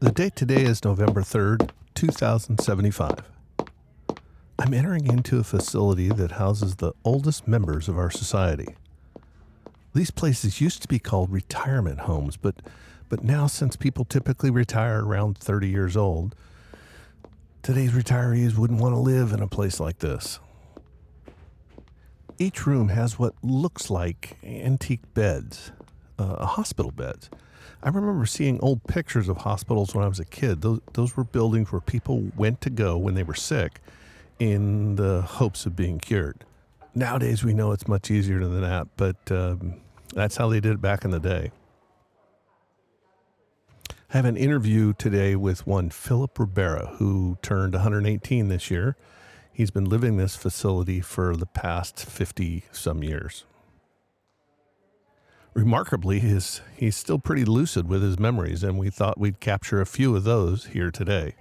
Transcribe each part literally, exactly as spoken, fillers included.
The date today is November third, two thousand seventy-five. I'm entering into a facility that houses the oldest members of our society. These places used to be called retirement homes, but but now, since people typically retire around thirty years old, today's retirees wouldn't want to live in a place like this. Each room has what looks like antique beds, uh, hospital beds. I remember seeing old pictures of hospitals when I was a kid. Those, those were buildings where people went to go when they were sick in the hopes of being cured. Nowadays, we know it's much easier than that, but um, that's how they did it back in the day. I have an interview today with one Phillip Rivera, who turned one hundred eighteen this year. He's been living in this facility for the past fifty-some years. Remarkably, his, he's still pretty lucid with his memories, and we thought we'd capture a few of those here today.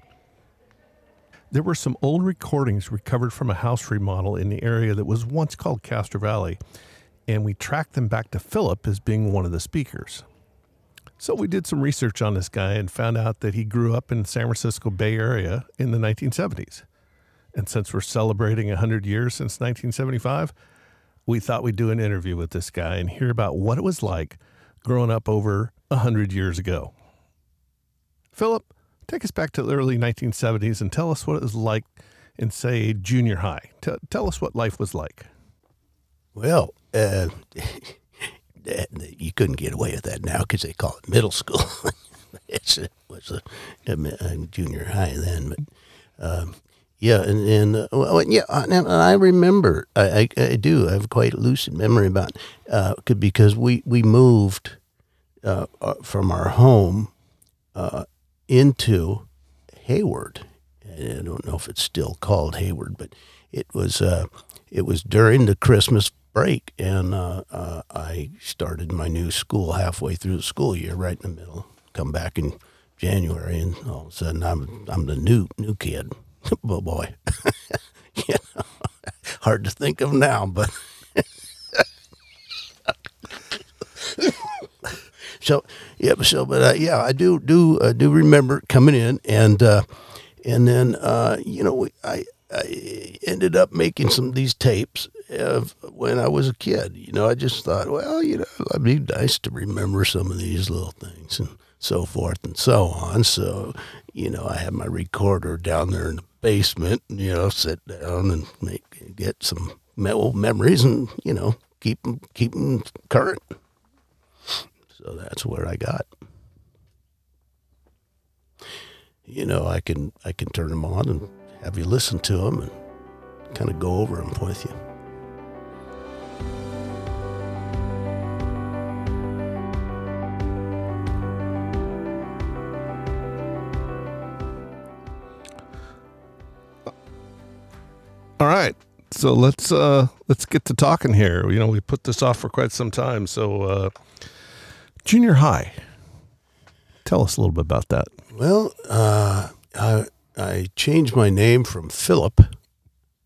There were some old recordings recovered from a house remodel in the area that was once called Castro Valley, and we tracked them back to Phillip as being one of the speakers. So we did some research on this guy and found out that he grew up in the San Francisco Bay Area in the nineteen seventies. And since we're celebrating one hundred years since nineteen seventy-five, we thought we'd do an interview with this guy and hear about what it was like growing up over one hundred years ago. Phillip, take us back to the early nineteen seventies and tell us what it was like in, say, junior high. T- tell us what life was like. Well, uh, you couldn't get away with that now because they call it middle school. It's, it was a, a junior high then, but... Um, Yeah, and, and uh, well, yeah, and I remember, I, I, I do, I have quite a lucid memory about uh, because we, we moved uh, from our home uh, into Hayward. I don't know if it's still called Hayward, but it was uh, it was during the Christmas break, and uh, uh, I started my new school halfway through the school year, right in the middle. Come back in January, and all of a sudden I'm I'm the new new kid. Oh boy, you know, hard to think of now, but so yeah, so but uh, yeah, I do do uh, do remember coming in and uh, and then uh, you know we, I I ended up making some of these tapes of when I was a kid. You know, I just thought, well, you know, it'd be nice to remember some of these little things and so forth and so on. So, you know, I had my recorder down there in the basement, and, you know, sit down and make get some old memories and, you know, keep them, keep them current. So that's where I got. You know, I can I can turn them on and have you listen to them and kind of go over them with you. All right, so let's uh, let's get to talking here. You know, we put this off for quite some time. So, uh, junior high, tell us a little bit about that. Well, uh, I I changed my name from Phillip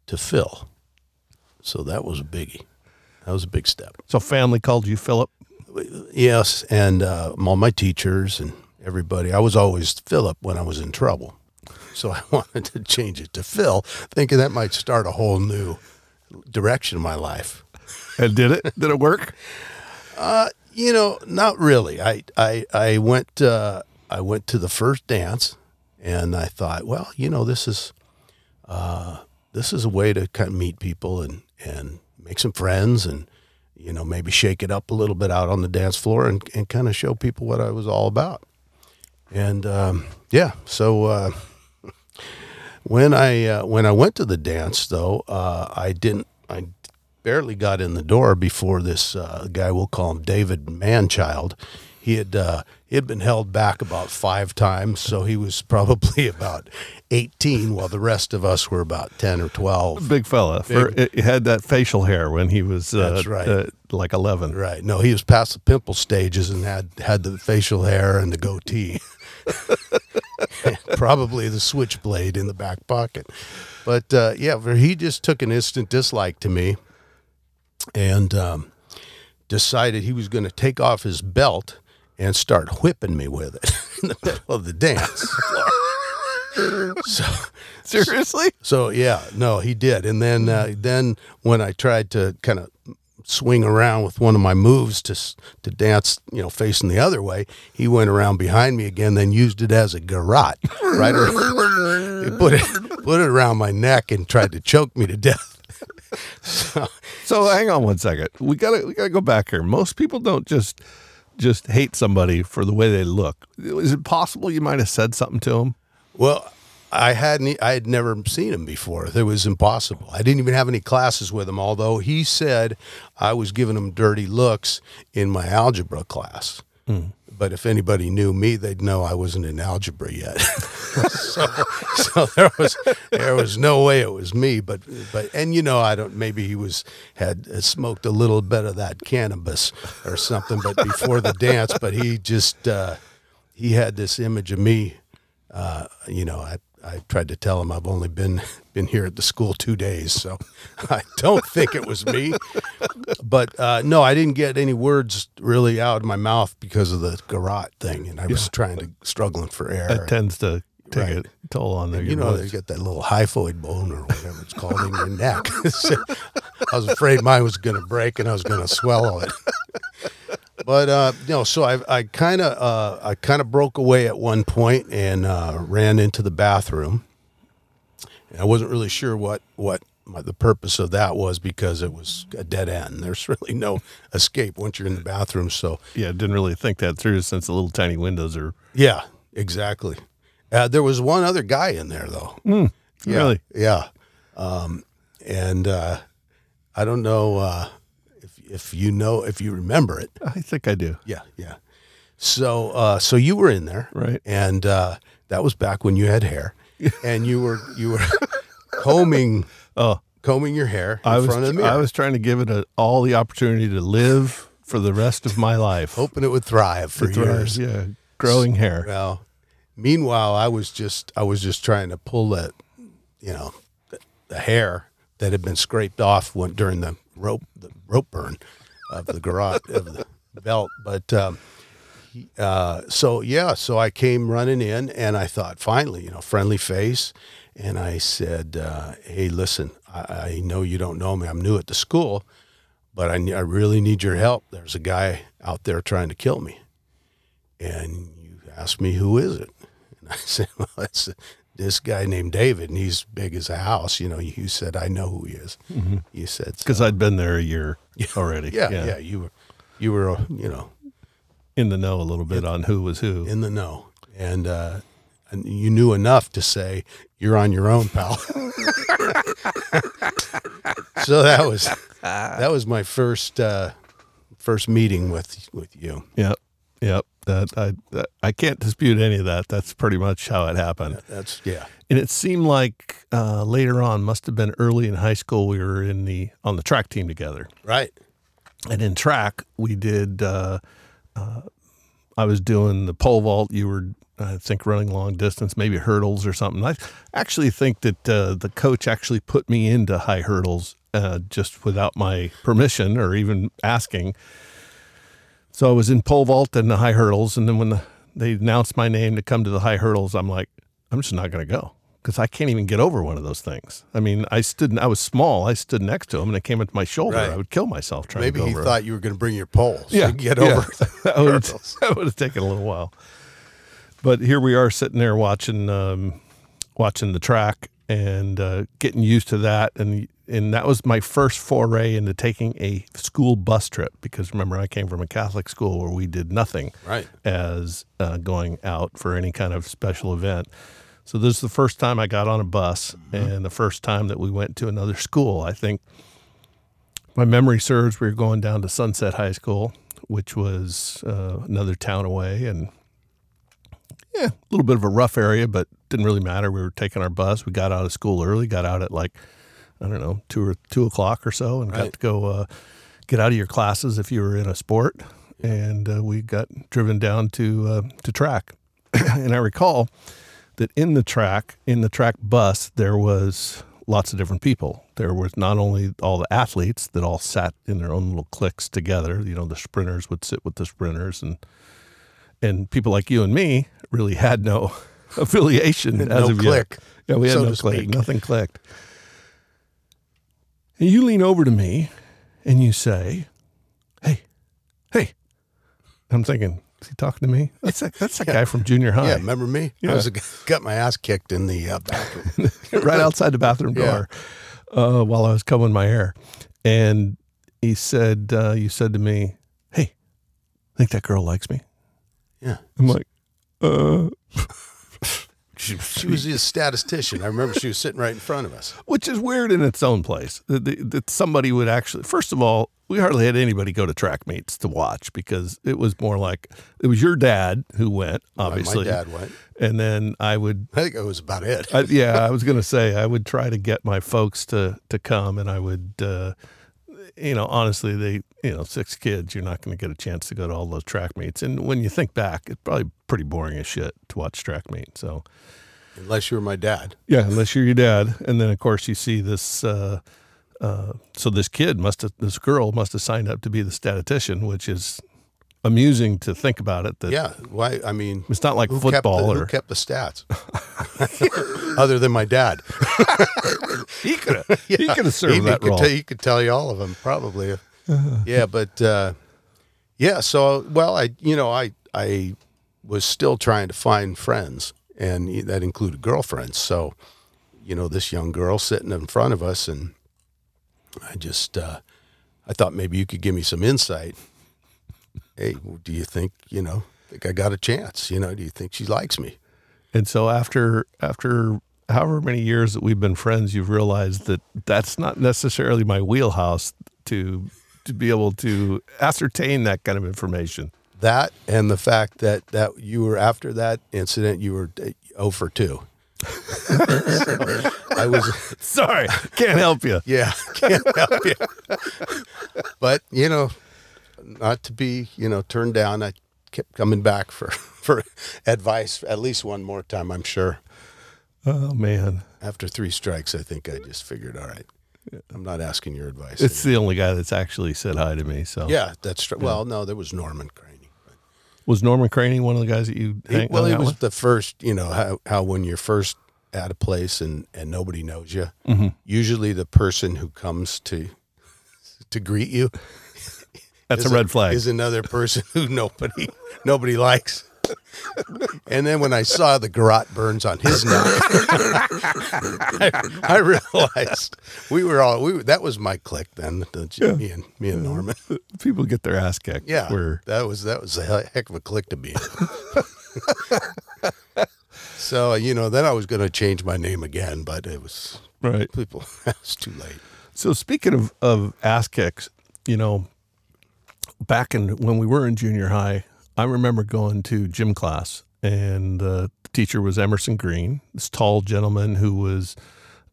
to Phil, so that was a biggie. That was a big step. So, family called you Phillip? Yes, and uh, all my teachers and everybody. I was always Phillip when I was in trouble. So I wanted to change it to Phil, thinking that might start a whole new direction in my life. And did it? Did it work? Uh, you know, not really. I I I went uh, I went to the first dance, and I thought, well, you know, this is uh, this is a way to kind of meet people and, and make some friends, and you know, maybe shake it up a little bit out on the dance floor, and, and kind of show people what I was all about. And um, yeah, so. Uh, When I uh, when I went to the dance, though, uh, I didn't. I barely got in the door before this uh, guy. We'll call him David Manchild. He had uh, he had been held back about five times, so he was probably about eighteen, while the rest of us were about ten or twelve. Big fella. For, Big. It had that facial hair when he was uh, That's right. uh, like eleven. Right. No, he was past the pimple stages and had had the facial hair and the goatee. Probably the switchblade in the back pocket, but uh, yeah, he just took an instant dislike to me, and um, decided he was going to take off his belt and start whipping me with it. in the middle of the dance floor. So, seriously? So, yeah, no, he did. And then uh, then when I tried to kind of swing around with one of my moves to to dance, you know, facing the other way, he went around behind me again, then used it as a garrote, right? He put it, put it around my neck and tried to choke me to death. So, so hang on one second. We gotta we gotta go back here. Most people don't just just hate somebody for the way they look. Is it possible you might have said something to them? Well, I hadn't. I had never seen him before. It was impossible. I didn't even have any classes with him. Although he said I was giving him dirty looks in my algebra class. Mm. But if anybody knew me, they'd know I wasn't in algebra yet. so, so there was there was no way it was me. But but and you know I don't. Maybe he was had smoked a little bit of that cannabis or something. But before the dance, but he just uh, he had this image of me. Uh, you know I. I tried to tell him I've only been been here at the school two days, so I don't think it was me. But, uh, no, I didn't get any words really out of my mouth because of the garrote thing, and I was yeah. trying to, struggling for air. That tends to take right. a toll on their You know, voice. They get that little hyphoid bone or whatever it's called in your neck. So I was afraid mine was going to break and I was going to swallow it. But uh, you know, so I I kind of uh, I kind of broke away at one point and uh, ran into the bathroom. And I wasn't really sure what what my, the purpose of that was because it was a dead end. There's really no escape once you're in the bathroom. So yeah, didn't really think that through since the little tiny windows are. Yeah, exactly. Uh, there was one other guy in there though. Mm, yeah, really? Yeah, um, and uh, I don't know. Uh, If you know, if you remember it. I think I do. Yeah, yeah. So uh, so you were in there. Right. And uh, that was back when you had hair. And you were you were combing oh, combing your hair in I front was, of me. I was trying to give it a, all the opportunity to live for the rest of my life. Hoping it would thrive for years. Yeah, growing so, hair. Well, meanwhile, I was just I was just trying to pull that, you know, the, the hair that had been scraped off when, during the rope the rope burn of the garrote of the belt. But um uh so yeah so I came running in and I thought, finally, you know, friendly face, and I said, uh hey, listen, I, I know you don't know me, I'm new at the school, but I, I really need your help. There's a guy out there trying to kill me. And you asked me, who is it? And I said, well, it's this guy named David, and he's big as a house. You know, you said, I know who he is. Mm-hmm. You said, because so. I'd been there a year already. yeah, yeah, yeah. You were, you were, you know, in the know a little bit in, on who was who. In the know, and uh, and you knew enough to say, you're on your own, pal. So that was that was my first uh, first meeting with with you. Yep. Yep. That I that, I can't dispute any of that. That's pretty much how it happened. Yeah, that's yeah. And it seemed like uh, later on, must have been early in high school, we were in the on the track team together. Right. And in track, we did. Uh, uh, I was doing the pole vault. You were, I think, running long distance, maybe hurdles or something. I actually think that uh, the coach actually put me into high hurdles uh, just without my permission or even asking. So I was in pole vault and the high hurdles, and then when the, they announced my name to come to the high hurdles, I'm like, I'm just not going to go because I can't even get over one of those things. I mean, I stood, I was small, I stood next to him, and it came up to my shoulder. Right. I would kill myself trying Maybe to go over. Maybe he thought you were going to bring your pole so yeah, you could get yeah. over the hurdles. That would have taken a little while. But here we are sitting there watching um, watching the track and uh, getting used to that, and and that was my first foray into taking a school bus trip, because remember, I came from a Catholic school where we did nothing right. as uh, going out for any kind of special event. So this is the first time I got on a bus, mm-hmm. and the first time that we went to another school. I think, if my memory serves, we were going down to Sunset High School, which was uh, another town away, and yeah, a little bit of a rough area, but didn't really matter. We were taking our bus. We got out of school early, got out at like, I don't know, two or two o'clock or so, and right. got to go uh, get out of your classes if you were in a sport. And uh, we got driven down to uh, to track. And I recall that in the track, in the track bus, there was lots of different people. There was not only all the athletes that all sat in their own little cliques together. You know, the sprinters would sit with the sprinters, and and people like you and me really had no affiliation as no of click, yet. Yeah, we had so no click. Speak. Nothing clicked. And you lean over to me and you say, "Hey, hey." I'm thinking, is he talking to me? That's that, that's that yeah. guy from junior high. Yeah, remember me? Yeah. I was a, got my ass kicked in the uh, bathroom. Right outside the bathroom door yeah. uh, while I was combing my hair. And he said, uh, you said to me, "Hey, I think that girl likes me." Yeah. I'm like, uh. she, she was a statistician. I remember she was sitting right in front of us. Which is weird in its own place. That, that somebody would actually, first of all, we hardly had anybody go to track meets to watch because it was more like it was your dad who went, obviously. My dad went. And then I would. I think that was about it. I, yeah, I was going to say I would try to get my folks to, to come, and I would, uh, you know, honestly, they, you know, six kids, you're not going to get a chance to go to all those track meets. And when you think back, it's probably pretty boring as shit to watch track meet. So. Unless you're my dad. Yeah, unless you're your dad. And then, of course, you see this. Uh, Uh, so this kid must have, this girl must have signed up to be the statistician, which is amusing to think about it. That yeah, why? I mean, it's not like who football. Kept the, or who kept the stats, other than my dad. He could have. Yeah. He could have served he, that he role. Could t- he could tell you all of them, probably. Uh-huh. Yeah, but uh, yeah. So well, I you know I I was still trying to find friends, and that included girlfriends. So you know, this young girl sitting in front of us and. I just, uh, I thought maybe you could give me some insight. Hey, do you think, you know, think I got a chance? You know, do you think she likes me? And so after, after however many years that we've been friends, you've realized that that's not necessarily my wheelhouse to, to be able to ascertain that kind of information. That and the fact that, that you were after that incident, you were oh for two. So I was sorry, can't help you. Yeah, can't help you. But you know, not to be you know turned down. I kept coming back for for advice at least one more time. I'm sure. Oh man! After three strikes, I think I just figured, all right, I'm not asking your advice. It's anymore. The only guy that's actually said hi to me. So yeah, that's yeah. Well, no, there was Norman Crane. Was Norman Craney one of the guys that you hang, well, he was with? The first, you know, how, how when you're first at a place and, and nobody knows you, mm-hmm. usually the person who comes to to greet you that's a red flag. A, is another person who nobody nobody likes. And then when I saw the garrote burns on his neck, I, I realized we were all, we were, that was my clique then, the, yeah. me and me and Norman. People get their ass kicked. Yeah, we're... that was that was a heck of a clique to be in. So, you know, then I was going to change my name again, but it was, right. people, it was too late. So speaking of, of ass kicks, you know, back in when we were in junior high, I remember going to gym class, and uh, the teacher was Emerson Green, this tall gentleman who was,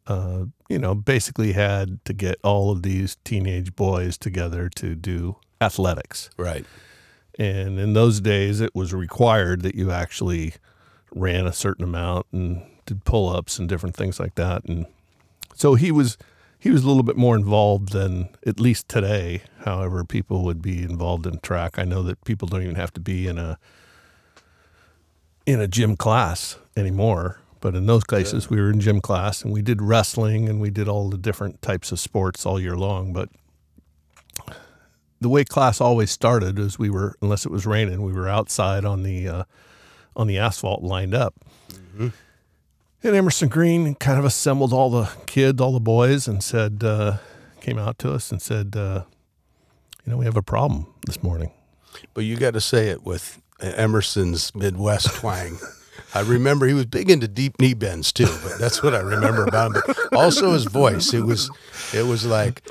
uh, you know, basically had to get all of these teenage boys together to do athletics. Right. And in those days, it was required that you actually ran a certain amount and did pull-ups and different things like that. And so he was he was a little bit more involved than, at least today, however, people would be involved in track. I know that people don't even have to be in a in a gym class anymore, but in those places, yeah. we were in gym class, and we did wrestling, and we did all the different types of sports all year long. But the way class always started is we were, unless it was raining, we were outside on the, uh, on the asphalt lined up. Mm-hmm. And Emerson Green kind of assembled all the kids, all the boys, and said, uh, came out to us and said, uh, you know, we have a problem this morning. But you got to say it with Emerson's Midwest twang. I remember he was big into deep knee bends too, but that's what I remember about him. But also his voice, it was, it was like,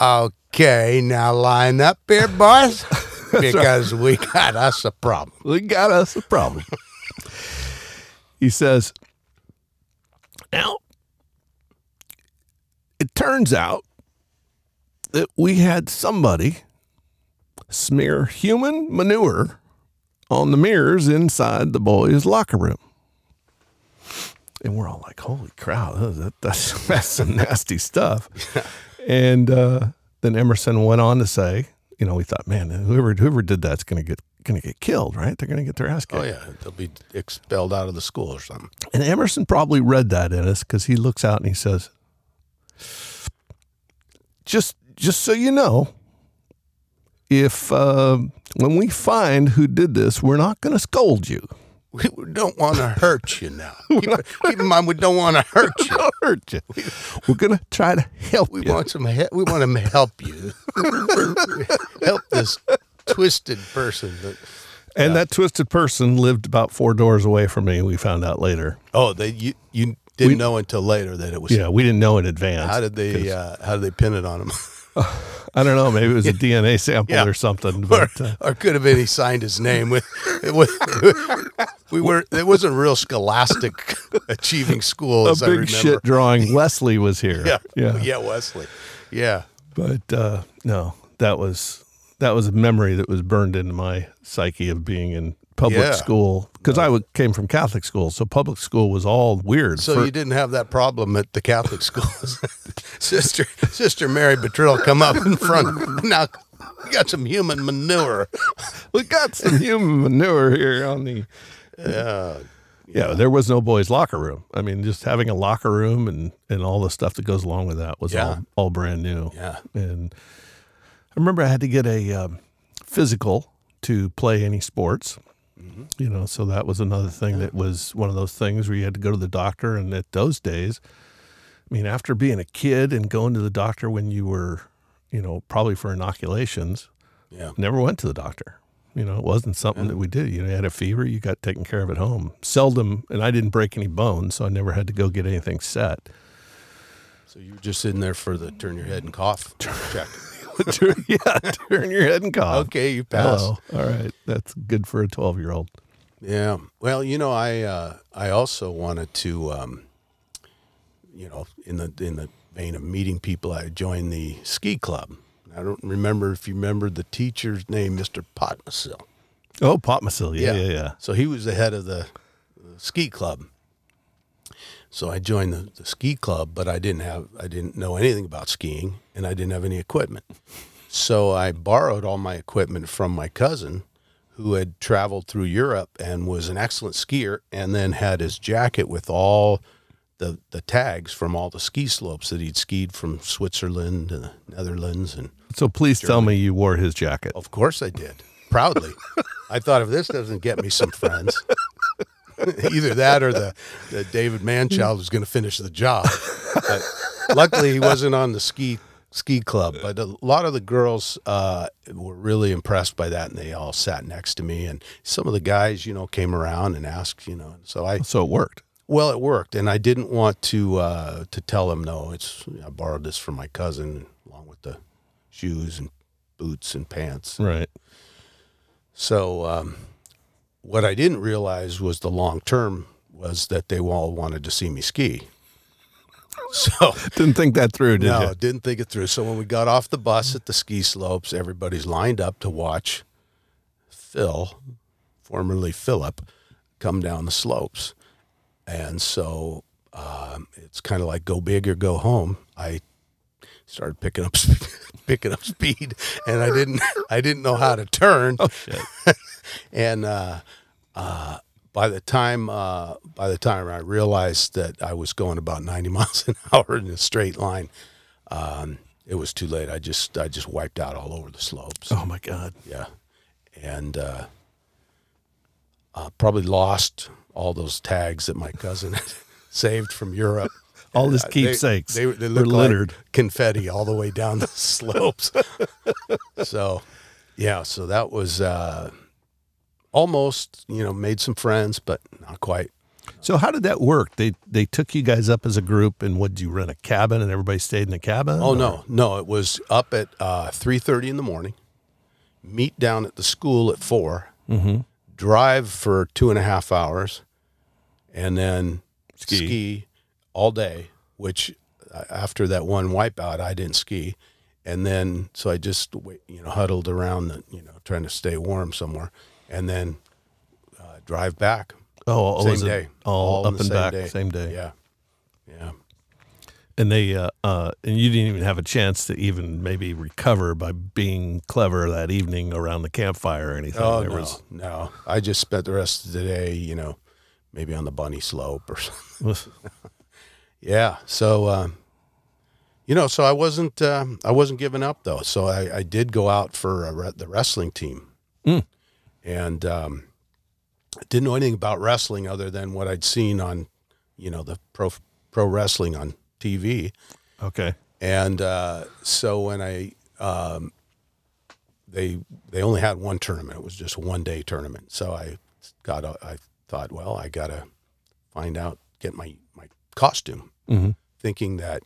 okay, now line up here, boys, because right. we got us a problem. We got us a problem. He says, "Now, it turns out that we had somebody smear human manure on the mirrors inside the boys' locker room." And we're all like, holy crap, that, that's, that's some nasty stuff. And uh, then Emerson went on to say, you know, we thought, man, whoever whoever did that's going to get going to get killed, right? They're going to get their ass kicked. Oh, yeah. They'll be expelled out of the school or something. And Emerson probably read that in us because he looks out and he says, just just so you know, if uh, when we find who did this, we're not going to scold you. We don't want to hurt you now. keep, keep in mind, we don't want to hurt you. Don't hurt you. We, We're going to try to help we you. Want some he- we want to help you. Help this twisted person. That, and uh, that twisted person lived about four doors away from me, we found out later. Oh, they you, you didn't we, know until later that it was... Yeah, we didn't know in advance. How did they, uh, how did they pin it on him? I don't know. Maybe it was a D N A sample yeah. or something, but uh, or, or could have been he signed his name with. It was, we were. It wasn't real scholastic achieving school. As a big I remember. Shit drawing. Wesley was here. Yeah, yeah, yeah Wesley. Yeah, but uh, no, that was that was a memory that was burned into my psyche of being in public yeah. school because no. I w- came from Catholic school, so public school was all weird. So for- you didn't have that problem at the Catholic schools. Sister, Sister Mary Betrill, come up in front. Now, we got some human manure. We got some human manure here on the. Uh, yeah, yeah, there was no boys' locker room. I mean, just having a locker room and, and all the stuff that goes along with that was yeah. all, all brand new. Yeah, and I remember I had to get a um, physical to play any sports. Mm-hmm. You know, so that was another thing yeah. that was one of those things where you had to go to the doctor, and at those days. I mean, after being a kid and going to the doctor when you were, you know, probably for inoculations, yeah. never went to the doctor. You know, it wasn't something yeah. that we did. You know, you had a fever, you got taken care of at home. Seldom, and I didn't break any bones, so I never had to go get anything set. So you were just in there for the turn your head and cough check. turn, yeah, turn your head and cough. Okay, you passed. Hello. All right, that's good for a twelve-year-old. Yeah. Well, you know, I uh, I also wanted to... Um, you know, in the in the vein of meeting people, I joined the ski club. I don't remember if you remember the teacher's name, Mister Potmesil. Oh, Potmesil, yeah, yeah, yeah, yeah. So he was the head of the, the ski club. So I joined the, the ski club, but I didn't have, I didn't know anything about skiing, and I didn't have any equipment. So I borrowed all my equipment from my cousin, who had traveled through Europe and was an excellent skier, and then had his jacket with all... The, the tags from all the ski slopes that he'd skied from Switzerland to the Netherlands. And so please Germany. Tell me you wore his jacket. Of course I did. Proudly. I thought if this doesn't get me some friends, either that or the, the David Manchild was going to finish the job. But luckily he wasn't on the ski ski club, but a lot of the girls uh, were really impressed by that, and they all sat next to me. And some of the guys, you know, came around and asked, you know, so I... So it worked. Well, it worked, and I didn't want to uh, to tell him no. It's I borrowed this from my cousin, along with the shoes and boots and pants. Right. So, um, what I didn't realize was the long term was that they all wanted to see me ski. So didn't think that through, did no, you? No, didn't think it through. So when we got off the bus at the ski slopes, everybody's lined up to watch Phil, formerly Phillip, come down the slopes. And so um, it's kind of like go big or go home. I started picking up picking up speed, and I didn't I didn't know how to turn. Oh shit! and uh, uh, by the time uh, by the time I realized that I was going about ninety miles an hour in a straight line, um, it was too late. I just I just wiped out all over the slopes. Oh my God! Yeah, and uh, uh, probably lost. All those tags that my cousin had saved from Europe. All his keepsakes. They, they, they looked littered. Like confetti all the way down the slopes. So, yeah, so that was uh, almost, you know, made some friends, but not quite. So how did that work? They they took you guys up as a group, and what, did you rent a cabin, and everybody stayed in the cabin? Oh, or? no. No, it was up at uh, three thirty in the morning, meet down at the school at four. Mm-hmm. Drive for two and a half hours, and then ski, ski all day, which uh, after that one wipeout, I didn't ski. And then, so I just, you know, huddled around, the, you know, trying to stay warm somewhere, and then uh, drive back. Oh, same day. All, all up and back, day. same day. Yeah. Yeah. And they, uh, uh, and you didn't even have a chance to even maybe recover by being clever that evening around the campfire or anything. Oh, there no, was... no. I just spent the rest of the day, you know, maybe on the bunny slope or something. Yeah. So, um, you know, so I wasn't, um, I wasn't giving up though. So I, I did go out for a re- the wrestling team mm. and, um, didn't know anything about wrestling other than what I'd seen on, you know, the pro pro wrestling on T V. Okay. And uh, so when I, um, they they only had one tournament. It was just a one day tournament. So I got, a, I thought, well, I gotta find out, get my my costume, mm-hmm. thinking that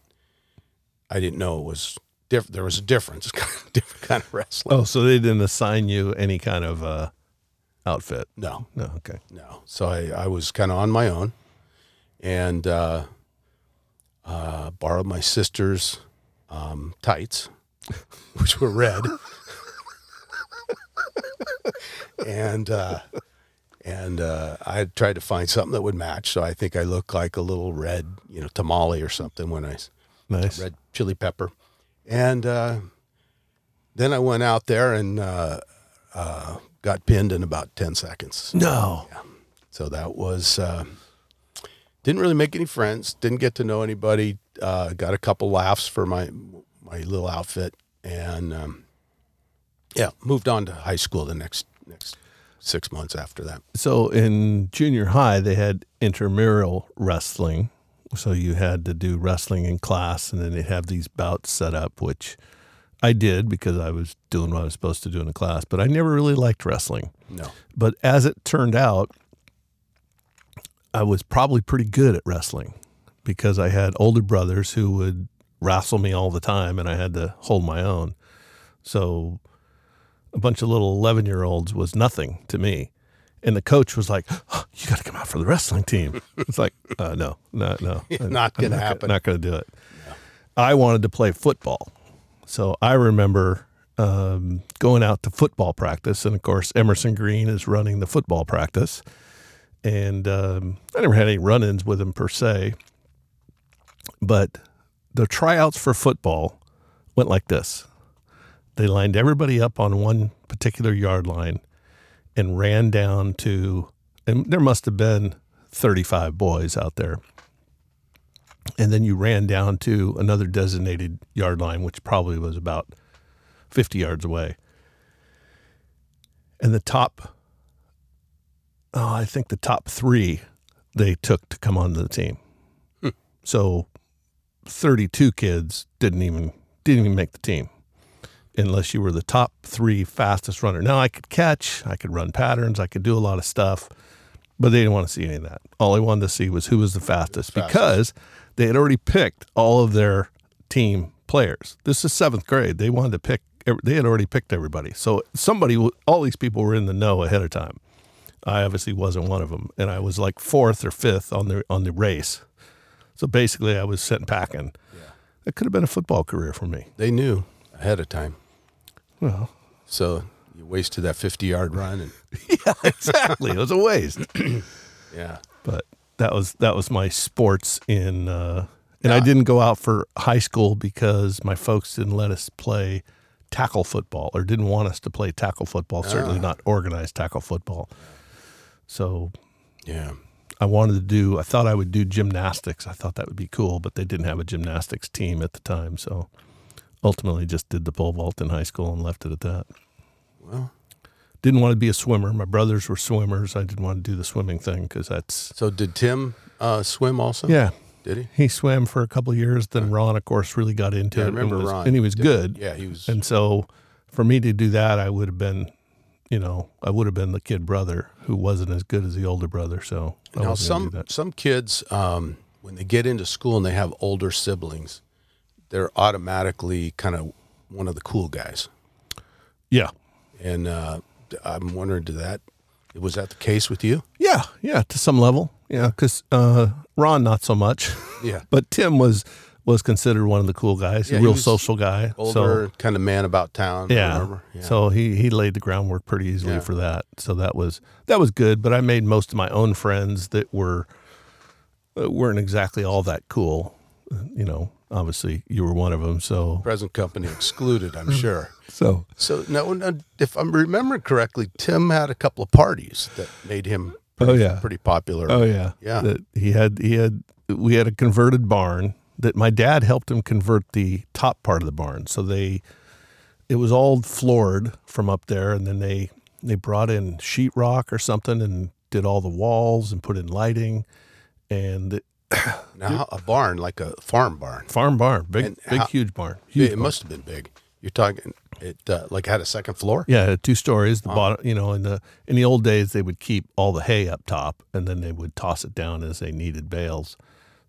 I didn't know it was diff- there was a difference, kind of different kind of wrestling. Oh, so they didn't assign you any kind of uh, outfit? No, no, okay, no. So I I was kind of on my own, and. Uh, Uh, borrowed my sister's um, tights, which were red, and uh, and uh, I tried to find something that would match. So I think I looked like a little red, you know, tamale or something when I nice. Red chili pepper, and uh, then I went out there and uh, uh, got pinned in about ten seconds. No, yeah. So that was. Uh, Didn't really make any friends. Didn't get to know anybody. Uh, got a couple laughs for my my little outfit, and um, yeah, moved on to high school the next next six months after that. So in junior high, they had intramural wrestling, so you had to do wrestling in class, and then they'd have these bouts set up, which I did because I was doing what I was supposed to do in the class. But I never really liked wrestling. No. But as it turned out, I was probably pretty good at wrestling because I had older brothers who would wrestle me all the time, and I had to hold my own. So a bunch of little eleven-year-olds was nothing to me. And the coach was like, oh, you got to come out for the wrestling team. It's like, uh, no, no, no. Not going to happen. Gonna, not going to do it. No. I wanted to play football. So I remember um, going out to football practice, and, of course, Emerson Green is running the football practice. And um, I never had any run-ins with him per se, but the tryouts for football went like this. They lined everybody up on one particular yard line and ran down to, and there must have been thirty-five boys out there. And then you ran down to another designated yard line, which probably was about fifty yards away. And the top... Oh, I think the top three they took to come onto the team. Hmm. So thirty-two kids didn't even didn't even make the team unless you were the top three fastest runner. Now, I could catch, I could run patterns, I could do a lot of stuff, but they didn't want to see any of that. All they wanted to see was who was the fastest, the fastest. Because they had already picked all of their team players. This is seventh grade. They wanted to pick, they had already picked everybody. So somebody, all these people were in the know ahead of time. I obviously wasn't one of them, and I was like fourth or fifth on the on the race. So basically, I was sent packing. Yeah. That could have been a football career for me. They knew ahead of time. Well, so you wasted that fifty-yard run, and yeah, exactly, it was a waste. Yeah, but that was that was my sports in, uh, and yeah. I didn't go out for high school because my folks didn't let us play tackle football, or didn't want us to play tackle football. Ah. Certainly not organized tackle football. So, yeah, I wanted to do, I thought I would do gymnastics. I thought that would be cool, but they didn't have a gymnastics team at the time. So ultimately just did the pole vault in high school and left it at that. Well, didn't want to be a swimmer. My brothers were swimmers. I didn't want to do the swimming thing because that's. So did Tim uh, swim also? Yeah. Did he? He swam for a couple of years. Then Ron, of course, really got into yeah, it. I remember and was, Ron. And he was did. good. Yeah, he was. And so for me to do that, I would have been. You know, I would have been the kid brother who wasn't as good as the older brother. So I now some some kids, um, when they get into school and they have older siblings, they're automatically kind of one of the cool guys. Yeah, and uh, I'm wondering, did that was that the case with you? Yeah, yeah, to some level. Yeah, because uh, Ron not so much. Yeah, but Tim was. was considered one of the cool guys, yeah, a real social guy. Older, so, kind of man about town. Yeah. I remember. Yeah. So he, he laid the groundwork pretty easily yeah. for that. So that was that was good, but I made most of my own friends that were, uh, weren't exactly all that cool. You know, obviously you were one of them. So present company excluded, I'm sure. So so no, no, if I'm remembering correctly, Tim had a couple of parties that made him pretty, oh yeah pretty popular. Oh yeah, yeah. That he had he had we had a converted barn that my dad helped him convert the top part of the barn. So they it was all floored from up there, and then they they brought in sheetrock or something and did all the walls and put in lighting. And it, now a barn, like a farm barn, farm barn, big, and big, how, huge barn. Huge it barn. Must have been big. You're talking it uh, like had a second floor. Yeah, it had two stories. The oh. bottom, you know, in the in the old days they would keep all the hay up top, and then they would toss it down as they needed bales.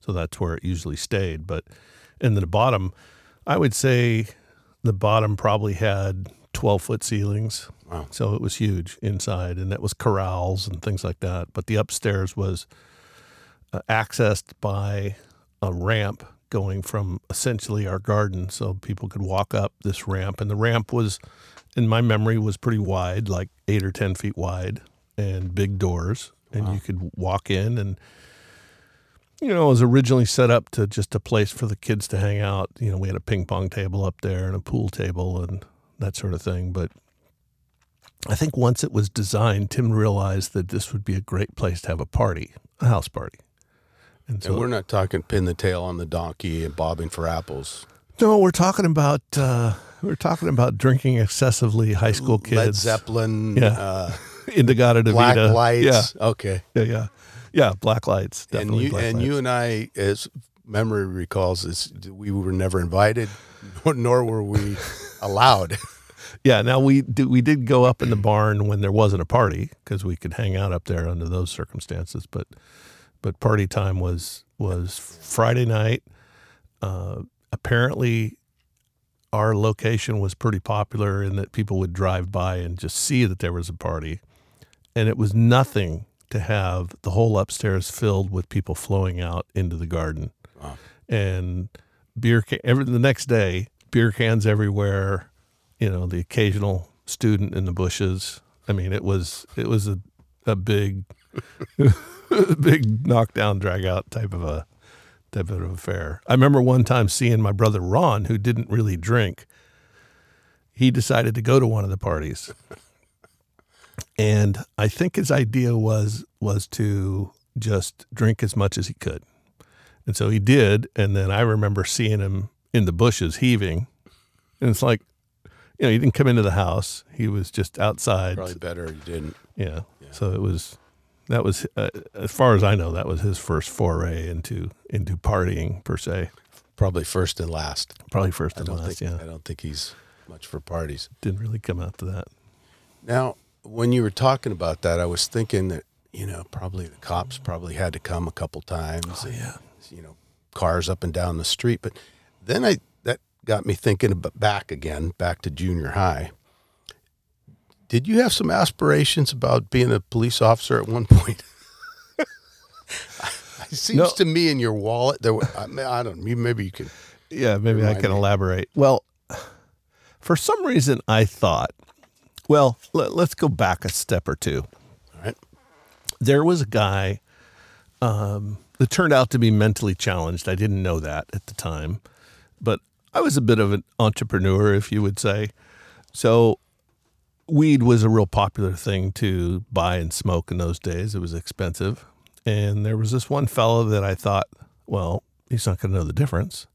So that's where it usually stayed. But in the bottom, I would say the bottom probably had twelve foot ceilings. Wow. So it was huge inside, and that was corrals and things like that. But the upstairs was Uh, accessed by a ramp going from essentially our garden, so people could walk up this ramp. And the ramp was, in my memory, was pretty wide, like eight or ten feet wide, and big doors. And wow. You could walk in, and you know, it was originally set up to just a place for the kids to hang out. You know, we had a ping pong table up there and a pool table and that sort of thing. But I think once it was designed, Tim realized that this would be a great place to have a party, a house party. And, so, and we're not talking pin the tail on the donkey and bobbing for apples. No, we're talking about uh, we're talking about drinking excessively, high school kids. Led Zeppelin, yeah, uh, Indigata Divita, black lights. Yeah. Okay, yeah, yeah, yeah, black lights. Definitely. And you black and lights. You and I, as memory recalls, is we were never invited, nor, nor were we allowed. Yeah. Now we did, we did go up in the barn when there wasn't a party because we could hang out up there under those circumstances, but. But party time was was Friday night. Uh, apparently, our location was pretty popular in that people would drive by and just see that there was a party. And it was nothing to have the whole upstairs filled with people flowing out into the garden. Wow. And beer can- every, the next day, beer cans everywhere, you know, the occasional student in the bushes. I mean, it was it was a, a big... big knockdown, drag out type of a type of affair. I remember one time seeing my brother Ron, who didn't really drink. He decided to go to one of the parties, and I think his idea was was to just drink as much as he could, and so he did. And then I remember seeing him in the bushes heaving, and it's like, you know, he didn't come into the house; he was just outside. Probably better he didn't. Yeah. yeah. So it was. That was, uh, as far as I know, that was his first foray into into partying, per se. Probably first and last. Probably first and last, think, yeah. I don't think he's much for parties. Didn't really come out to that. Now, when you were talking about that, I was thinking that, you know, probably the cops probably had to come a couple times. Oh, and, yeah. You know, cars up and down the street. But then I that got me thinking about back again, back to junior high. Did you have some aspirations about being a police officer at one point? It seems no. to me in your wallet, there. Were, I, mean, I don't know, maybe you can. Yeah, maybe I can me. elaborate. Well, for some reason I thought, well, let, let's go back a step or two. All right. There was a guy um, that turned out to be mentally challenged. I didn't know that at the time, but I was a bit of an entrepreneur, if you would say. So... weed was a real popular thing to buy and smoke in those days. It was expensive. And there was this one fellow that I thought, well, he's not going to know the difference.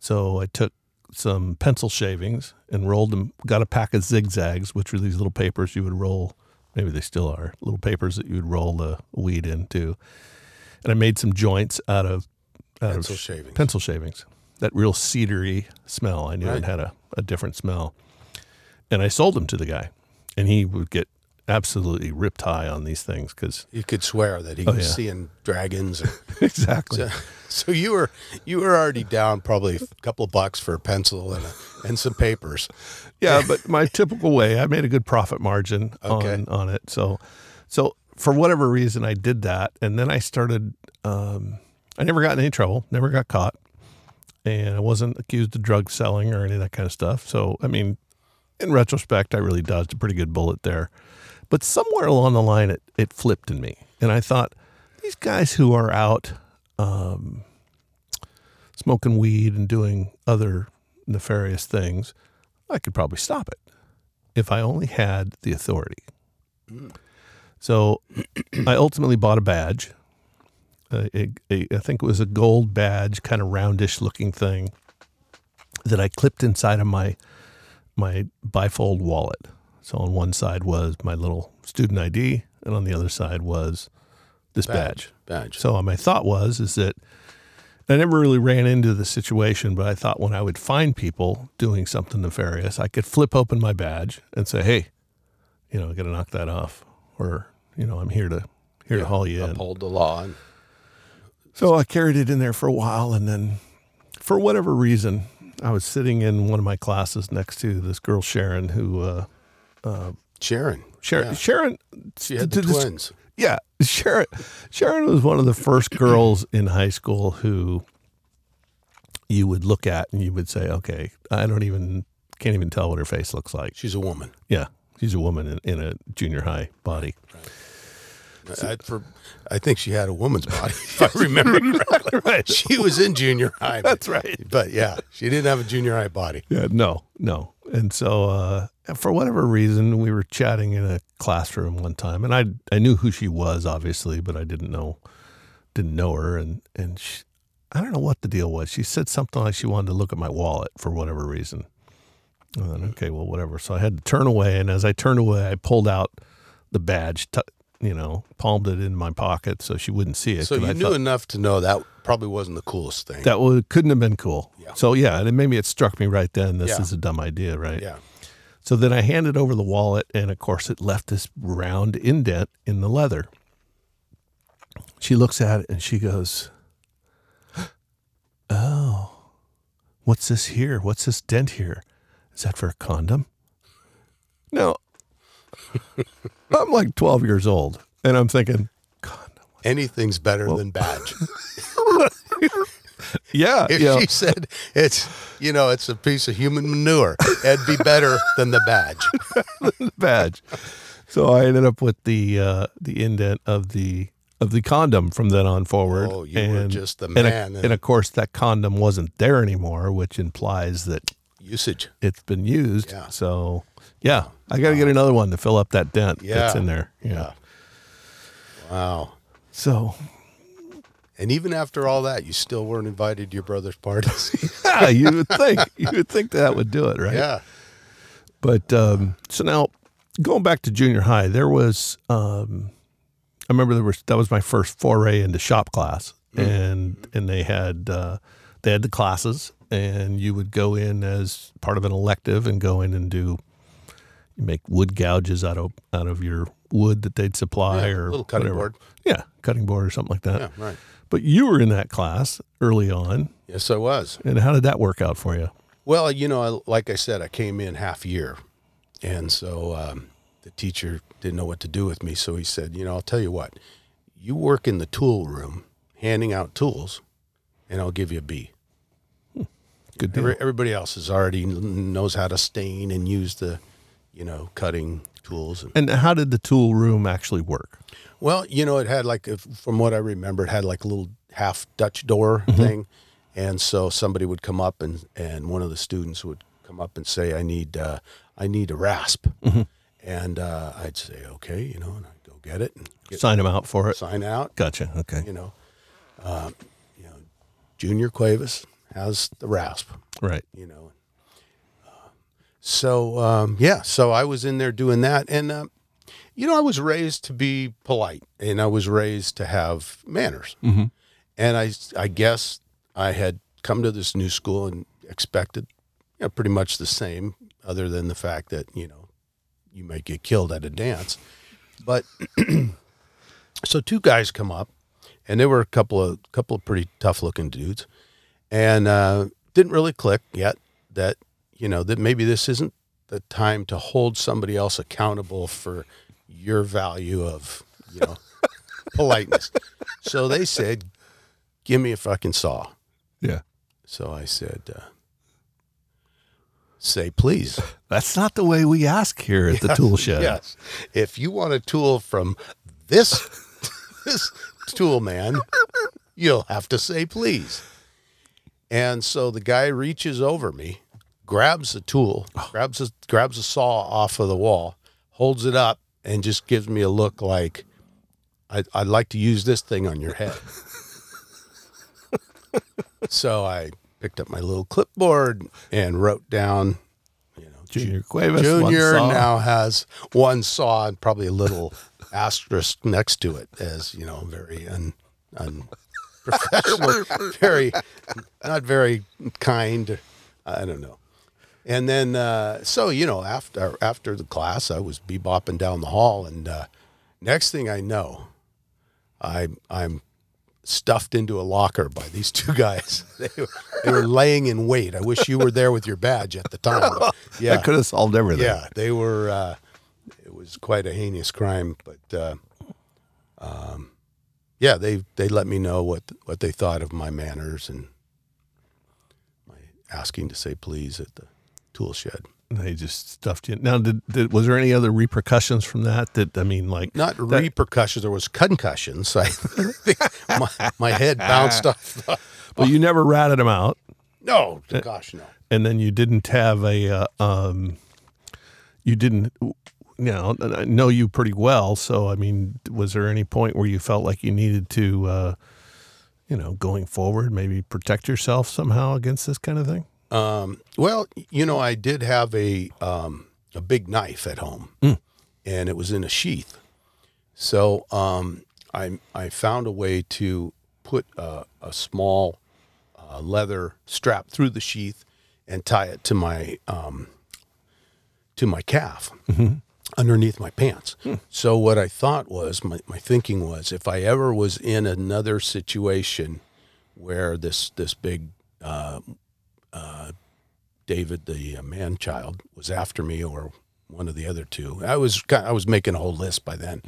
So I took some pencil shavings and rolled them, got a pack of zigzags, which were these little papers you would roll. Maybe they still are little papers that you would roll the weed into. And I made some joints out of, out pencil, of shavings. pencil shavings, that real cedary smell. I knew right. It had a, a different smell. And I sold them to the guy, and he would get absolutely ripped high on these things because you could swear that he oh, was yeah. seeing dragons. Or, exactly. So, so you were you were already down probably a couple of bucks for a pencil and a, and some papers. Yeah, but my typical way, I made a good profit margin okay. on on it. So, so for whatever reason, I did that, and then I started. Um, I never got in any trouble. Never got caught, and I wasn't accused of drug selling or any of that kind of stuff. So, I mean. In retrospect, I really dodged a pretty good bullet there. But somewhere along the line, it, it flipped in me. And I thought, these guys who are out um, smoking weed and doing other nefarious things, I could probably stop it if I only had the authority. Mm. So I ultimately bought a badge. Uh, a, a, I think it was a gold badge, kind of roundish looking thing that I clipped inside of my my bifold wallet. So on one side was my little student I D, and on the other side was this badge. Badge. badge. So my thought was is that I never really ran into the situation, but I thought when I would find people doing something nefarious, I could flip open my badge and say, "Hey, you know, I got to knock that off," or you know, "I'm here to here yeah, to haul you uphold in." Uphold the law. And- so I carried it in there for a while, and then for whatever reason, I was sitting in one of my classes next to this girl Sharon, who uh, uh, Sharon, Sharon, yeah. Sharon, she had the to, twins. This, Yeah, Sharon, Sharon was one of the first girls in high school who you would look at and you would say, okay, I don't even, can't even tell what her face looks like. She's a woman. Yeah, she's a woman in, in a junior high body. Right. So, I, for, I think she had a woman's body, if I remember correctly. Right. She was in junior high. But, that's right. But yeah, she didn't have a junior high body. Yeah, no, no. And so uh, for whatever reason, we were chatting in a classroom one time, and I I knew who she was, obviously, but I didn't know didn't know her. And, and she, I don't know what the deal was. She said something like she wanted to look at my wallet for whatever reason. And then, okay, well, whatever. So I had to turn away, and as I turned away, I pulled out the badge, t- you know, palmed it in my pocket so she wouldn't see it. So you I knew thought, enough to know that probably wasn't the coolest thing. That was, couldn't have been cool. Yeah. So yeah, and it, maybe it struck me right then, this yeah. is a dumb idea, right? Yeah. So then I handed over the wallet, and of course it left this round indent in the leather. She looks at it and she goes, "Oh, what's this here? What's this dent here? Is that for a condom?" No. I'm like twelve years old, and I'm thinking, condom. Anything's better well, than badge. Yeah. If yeah. she said it's, you know, it's a piece of human manure, it'd be better than the badge. The badge. So I ended up with the uh, the indent of the of the condom from then on forward. Oh, you and, were just the man. And, and, and of course, that condom wasn't there anymore, which implies that usage. It's been used. Yeah. So yeah, I got to wow. get another one to fill up that dent yeah. that's in there. Yeah. yeah. Wow. So. And even after all that, you still weren't invited to your brother's parties. Yeah, you would think. You would think that would do it, right? Yeah. But um, so now, going back to junior high, there was, um, I remember there was that was my first foray into shop class, mm-hmm. and and they had uh, they had the classes, and you would go in as part of an elective and go in and do, you make wood gouges out of out of your wood that they'd supply yeah, or a little cutting whatever. board, yeah, cutting board or something like that. Yeah, right. But you were in that class early on. Yes, I was. And how did that work out for you? Well, you know, I, like I said, I came in half year. And so um, the teacher didn't know what to do with me. So he said, you know, I'll tell you what, you work in the tool room handing out tools, and I'll give you a B. Hmm. Good deal. Every, everybody else is already knows how to stain and use the, you know, cutting tools. And, and how did the tool room actually work? Well, you know, it had like, from what I remember, it had like a little half Dutch door mm-hmm. thing. And so somebody would come up and, and one of the students would come up and say, I need, uh, I need a rasp. Mm-hmm. And uh, I'd say, okay, you know, and I'd go get it. And get sign them out for it. Sign out. Gotcha. Okay. You know, uh, you know, Junior Cuevas has the rasp. Right. You know. Uh, so, um, yeah, so I was in there doing that. And, uh, you know, I was raised to be polite, and I was raised to have manners. Mm-hmm. And I, I guess I had come to this new school and expected, you know, pretty much the same, other than the fact that, you know, you might get killed at a dance. But so two guys come up, and they were a couple of couple of pretty tough-looking dudes, and uh, didn't really click yet that, you know, that maybe this isn't the time to hold somebody else accountable for your value of, you know, politeness. So they said, give me a fucking saw. Yeah. So I said, uh, say please. That's not the way we ask here at yes, the tool shed. Yes. If you want a tool from this, this tool man, you'll have to say please. And so the guy reaches over me, grabs a tool, grabs a, grabs a saw off of the wall, holds it up, and just gives me a look like, I'd, I'd like to use this thing on your head. So I picked up my little clipboard and wrote down, you know, Junior Cuevas. Junior now has one saw and probably a little asterisk next to it as, you know, very un, un professional, very, not very kind. I don't know. And then, uh, so, you know, after, after the class, I was bebopping down the hall, and uh, next thing I know, I, I'm stuffed into a locker by these two guys. They were, they were laying in wait. I wish you were there with your badge at the time. But, yeah. That could have solved everything. Yeah, they were, uh, it was quite a heinous crime, but, uh, um, yeah, they, they let me know what, what they thought of my manners and my asking to say please at the tool shed. They just stuffed you. Now, did, did was there any other repercussions from that? That I mean, like not that, repercussions. There was concussions. I, my, my head bounced off. The, but you never ratted them out. No, and, gosh, no. And then you didn't have a. Uh, um, you didn't. You know, I know you pretty well. So I mean, was there any point where you felt like you needed to, uh, you know, going forward, maybe protect yourself somehow against this kind of thing? Um, well, you know, I did have a, um, a big knife at home mm. and it was in a sheath. So, um, I, I found a way to put a, a small, uh, leather strap through the sheath and tie it to my, um, to my calf mm-hmm. underneath my pants. Mm. So what I thought was, my, my thinking was, if I ever was in another situation where this, this big, uh, Uh, David, the uh, Manchild, was after me, or one of the other two. I was kind of, I was making a whole list by then.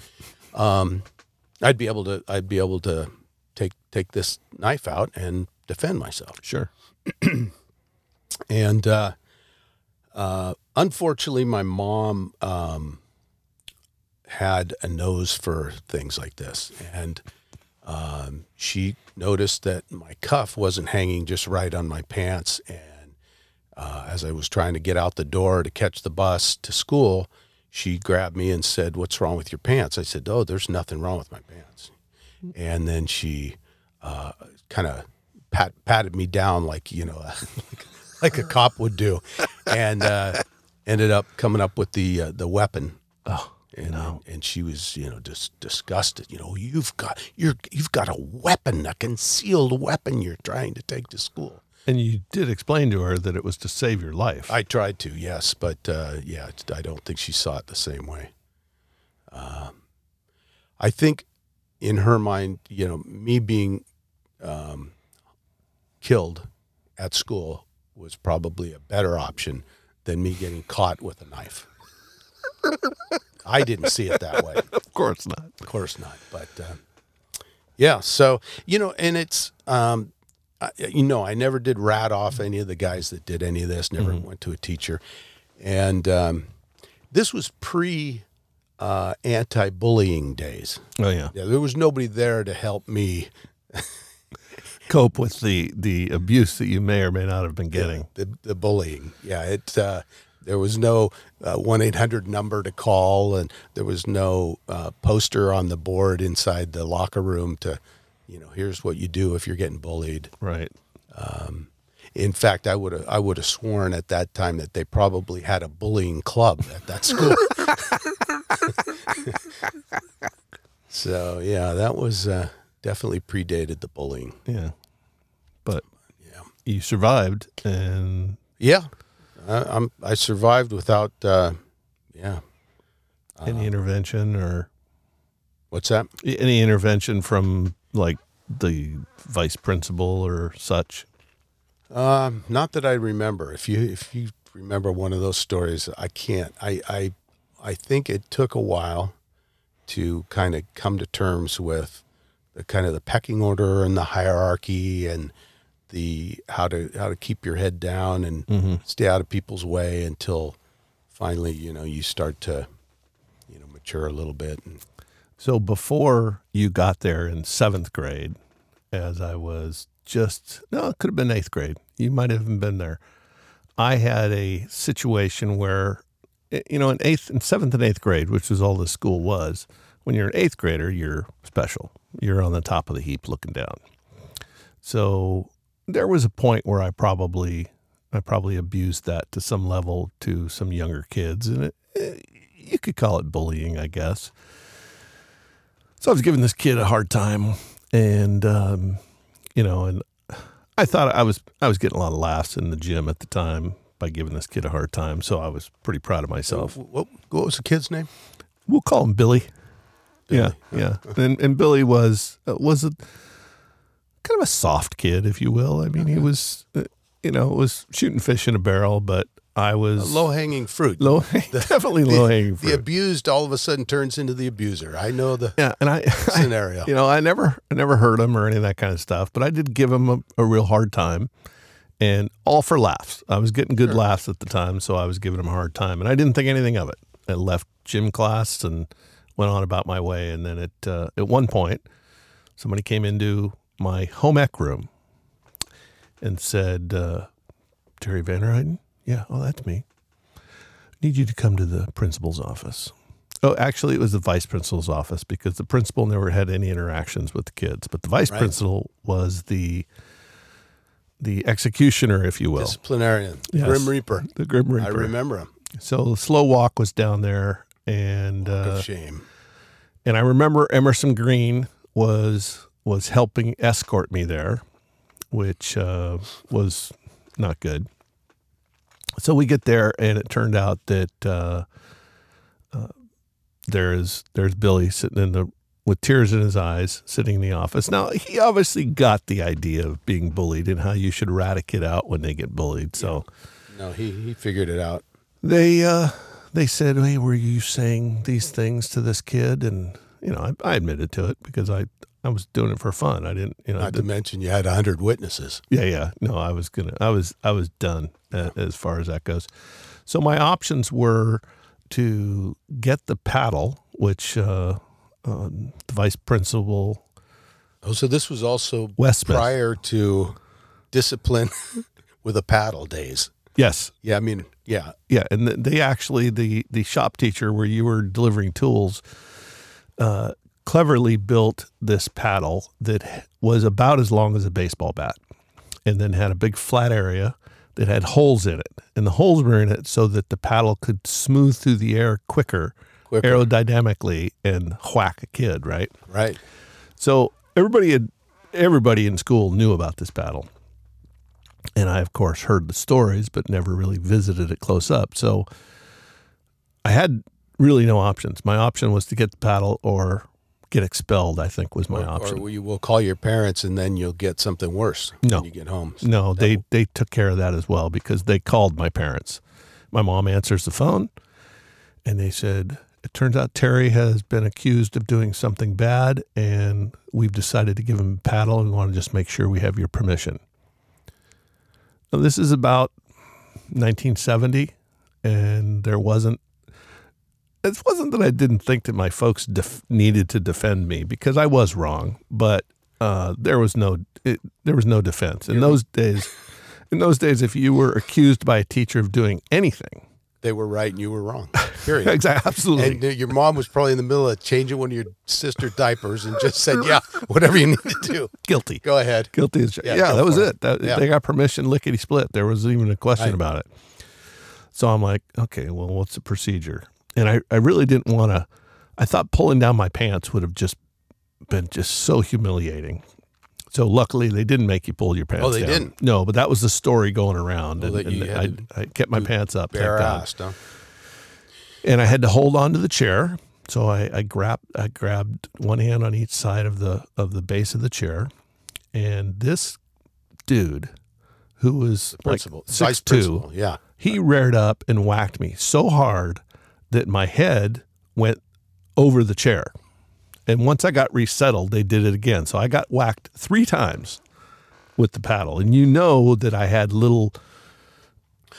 Um, I'd be able to I'd be able to take take this knife out and defend myself. Sure. And uh, uh, unfortunately, my mom um, had a nose for things like this, and. Um, she noticed that my cuff wasn't hanging just right on my pants. And, uh, as I was trying to get out the door to catch the bus to school, she grabbed me and said, "What's wrong with your pants?" I said, "Oh, there's nothing wrong with my pants." And then she, uh, kind of pat, patted me down like, you know, like, like a cop would do. And, uh, ended up coming up with the, uh, the weapon. Oh. And, no. and she was, you know, just disgusted. You know, you've got you're you've got a weapon, a concealed weapon you're trying to take to school. And you did explain to her that it was to save your life. I tried to, yes, but uh, yeah, I don't think she saw it the same way. Uh, I think in her mind, you know, me being um, killed at school was probably a better option than me getting caught with a knife. I didn't see it that way. Of course not. Of course not. But, um, yeah, so, you know, and it's, um, I, you know, I never did rat off any of the guys that did any of this, never mm-hmm. went to a teacher. And um, this was pre, uh, anti-bullying days. Oh, yeah. yeah. There was nobody there to help me cope with the, the abuse that you may or may not have been getting. Yeah, the, the bullying. Yeah, it's... Uh, There was no uh, one eight hundred number to call, and there was no uh, poster on the board inside the locker room to, you know, here's what you do if you're getting bullied. Right. Um, in fact, I would have I would have sworn at that time that they probably had a bullying club at that school. So, yeah, that was uh, definitely predated the bullying. Yeah. But yeah. You survived. And yeah. I, I'm, I survived without, uh, yeah. Any um, intervention or? What's that? Any intervention from, like, the vice principal or such? Um, not that I remember. If you if you remember one of those stories, I can't. I, I, I think it took a while to kind of come to terms with the kind of the pecking order and the hierarchy and the how to how to keep your head down and mm-hmm. stay out of people's way until finally, you know, you start to, you know, mature a little bit. And so before you got there in seventh grade, as I was just, no, it could have been eighth grade. You might have even been there. I had a situation where, you know, in eighth and seventh and eighth grade, which is all the school was, when you're an eighth grader, you're special. You're on the top of the heap looking down. So there was a point where I probably, I probably abused that to some level to some younger kids. And it, it, you could call it bullying, I guess. So I was giving this kid a hard time, and, um, you know, and I thought I was, I was getting a lot of laughs in the gym at the time by giving this kid a hard time. So I was pretty proud of myself. What, what was the kid's name? We'll call him Billy. Billy. Yeah. Yeah. And, and Billy was, was a kind of a soft kid, if you will. I mean, okay. He was, you know, was shooting fish in a barrel, but I was... Low hanging fruit. Low, definitely low hanging fruit. The abused all of a sudden turns into the abuser. I know the yeah, and I, scenario. I, you know, I never I never hurt him or any of that kind of stuff, but I did give him a, a real hard time, and all for laughs. I was getting good sure. laughs at the time, so I was giving him a hard time, and I didn't think anything of it. I left gym class and went on about my way, and then at, uh, at one point, somebody came into my home ec room and said, uh, Terry Vanderheiden? Yeah, well, that's me. I need you to come to the principal's office. Oh, actually, it was the vice principal's office because the principal never had any interactions with the kids. But the vice right. principal was the the executioner, if you will. Disciplinarian. Yes. Grim Reaper. The Grim Reaper. I remember him. So the slow walk was down there. And walk of uh, shame. And I remember Emerson Green was, was helping escort me there, which uh, was not good. So we get there, and it turned out that uh, uh, there's there's Billy sitting in the with tears in his eyes, sitting in the office. Now he obviously got the idea of being bullied and how you should rat a kid out when they get bullied. So, no, he he figured it out. They uh, they said, "Hey, were you saying these things to this kid?" And you know, I, I admitted to it because I I was doing it for fun. I didn't, you know, not to mention you had a hundred witnesses. Yeah, yeah. No, I was gonna, I was, I was done. As far as that goes. So my options were to get the paddle, which uh, uh, the vice principal... Oh, so this was also Westman. Prior to discipline with a paddle days. Yes. Yeah, I mean, yeah. Yeah, and they actually, the, the shop teacher where you were delivering tools, uh, cleverly built this paddle that was about as long as a baseball bat and then had a big flat area that had holes in it, and the holes were in it so that the paddle could smooth through the air quicker, quicker. aerodynamically, and whack a kid, right? Right. So everybody had, everybody in school knew about this paddle. And I, of course, heard the stories, but never really visited it close up. So I had really no options. My option was to get the paddle or get expelled, I think, was my or, option. Or you will call your parents, and then you'll get something worse no. when you get home. So no, they, will... they took care of that as well because they called my parents. My mom answers the phone, and they said, it turns out Terry has been accused of doing something bad, and we've decided to give him a paddle, and we want to just make sure we have your permission. Now, this is about nineteen seventy, and there wasn't It wasn't that I didn't think that my folks def- needed to defend me because I was wrong, but uh, there was no it, there was no defense in those days. In those days, if you were accused by a teacher of doing anything, they were right and you were wrong. Period. Exactly, absolutely. And your mom was probably in the middle of changing one of your sister's diapers and just said, "Yeah, whatever you need to do." Guilty. Go ahead. Guilty as yeah. yeah that was it. it. That, yeah. They got permission lickety split. There wasn't even a question right. about it. So I'm like, okay, well, what's the procedure? And I, I really didn't want to, I thought pulling down my pants would have just been just so humiliating. So luckily they didn't make you pull your pants down. Oh, they down. didn't? No, but that was the story going around. Well, and and I, I kept my pants up. Bare ass, huh? And I had to hold on to the chair. So I, I grabbed I grabbed one hand on each side of the of the base of the chair. And this dude, who was like six foot two, yeah. he reared up and whacked me so hard that my head went over the chair. And once I got resettled, they did it again. So I got whacked three times with the paddle. And you know that I had little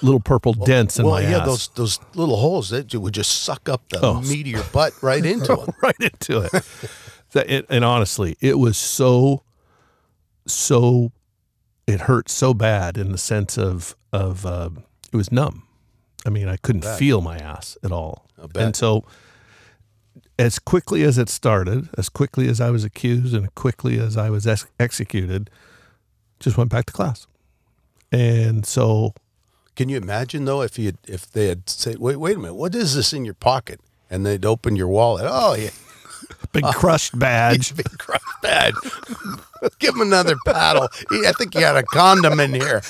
little purple well, dents in well, my yeah, ass. Well, yeah, those those little holes that would just suck up the oh. meat of your butt right into it. right into it. And honestly, it was so, so it hurt so bad in the sense of, of uh, it was numb. I mean, I couldn't I feel my ass at all. And so as quickly as it started, as quickly as I was accused and quickly as I was ex- executed, just went back to class. And so... Can you imagine, though, if you if they had said, wait, wait a minute, what is this in your pocket? And they'd open your wallet. Oh, yeah. Big crushed badge. Big crushed badge. Give him another paddle. He, I think he had a condom in here.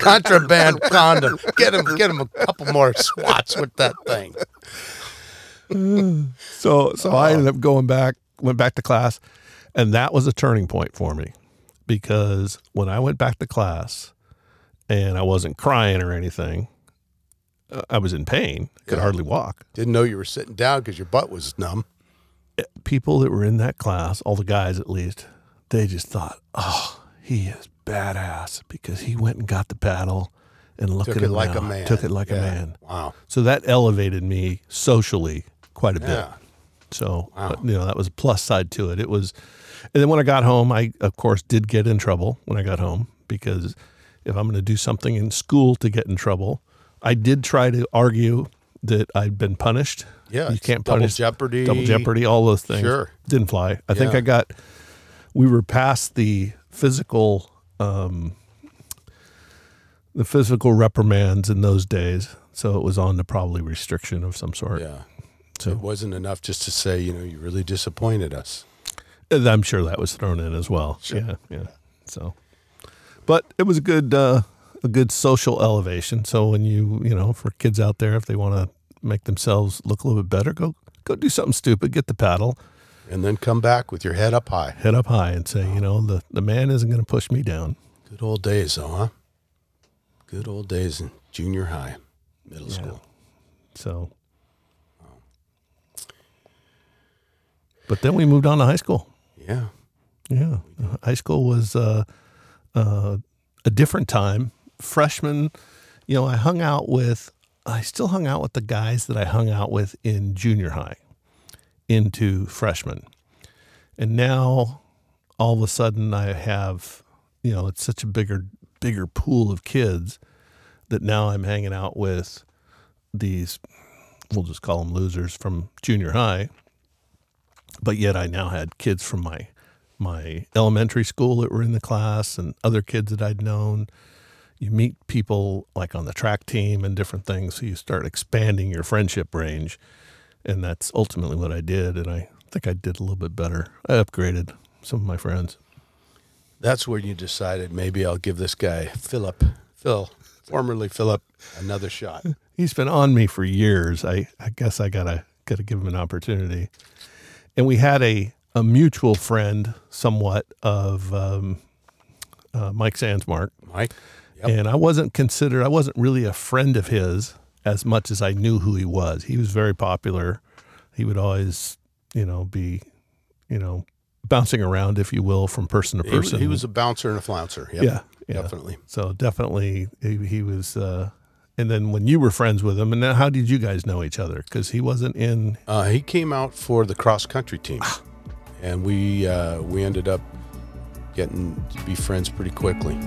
Contraband condom. Get him, get him a couple more swats with that thing. So, so oh. I ended up going back, went back to class, and that was a turning point for me because when I went back to class and I wasn't crying or anything, I was in pain. Could yeah. hardly walk. Didn't know you were sitting down because your butt was numb. People that were in that class, all the guys at least, they just thought, oh, he is badass because he went and got the paddle and looked took at it him like now. a man. Took it like yeah. a man. Wow. So that elevated me socially quite a bit. Yeah. So, wow. but, you know, that was a plus side to it. It was, and then when I got home, I, of course, did get in trouble when I got home because if I'm going to do something in school to get in trouble, I did try to argue that I'd been punished. Yeah, you can't double punish jeopardy, double jeopardy, all those things. Sure, didn't fly. I yeah. think I got. We were past the physical, um, the physical reprimands in those days, so it was on to probably restriction of some sort. Yeah, so it wasn't enough just to say, you know, you really disappointed us. I'm sure that was thrown in as well. Sure. Yeah, yeah. So, but it was a good. Uh, A good social elevation. So when you, you know, for kids out there, if they want to make themselves look a little bit better, go go do something stupid, get the paddle. And then come back with your head up high. Head up high and say, wow. you know, the, the man isn't going to push me down. Good old days, though, huh? Good old days in junior high, middle yeah. school. So. Wow. But then we moved on to high school. Yeah. Yeah. High school was uh, uh, a different time. Freshman, you know, I hung out with, I still hung out with the guys that I hung out with in junior high into freshman. And now all of a sudden I have, you know, it's such a bigger, bigger pool of kids that now I'm hanging out with these, we'll just call them losers from junior high. But yet I now had kids from my, my elementary school that were in the class and other kids that I'd known. You meet people like on the track team and different things. So you start expanding your friendship range. And that's ultimately what I did. And I think I did a little bit better. I upgraded some of my friends. That's where you decided maybe I'll give this guy, Phillip, Phil, formerly Phillip, another shot. He's been on me for years. I, I guess I gotta, gotta give him an opportunity. And we had a, a mutual friend somewhat of um, uh, Mike Sandsmark. Mike. Yep. And I wasn't considered, I wasn't really a friend of his as much as I knew who he was. He was very popular. He would always, you know, be, you know, bouncing around, if you will, from person to person. He, he was a bouncer and a flouncer. Yep. Yeah, yeah. Definitely. So definitely he, he was, uh, and then when you were friends with him, and then how did you guys know each other? Because he wasn't in. Uh, he came out for the cross-country team. And we uh, we ended up getting to be friends pretty quickly.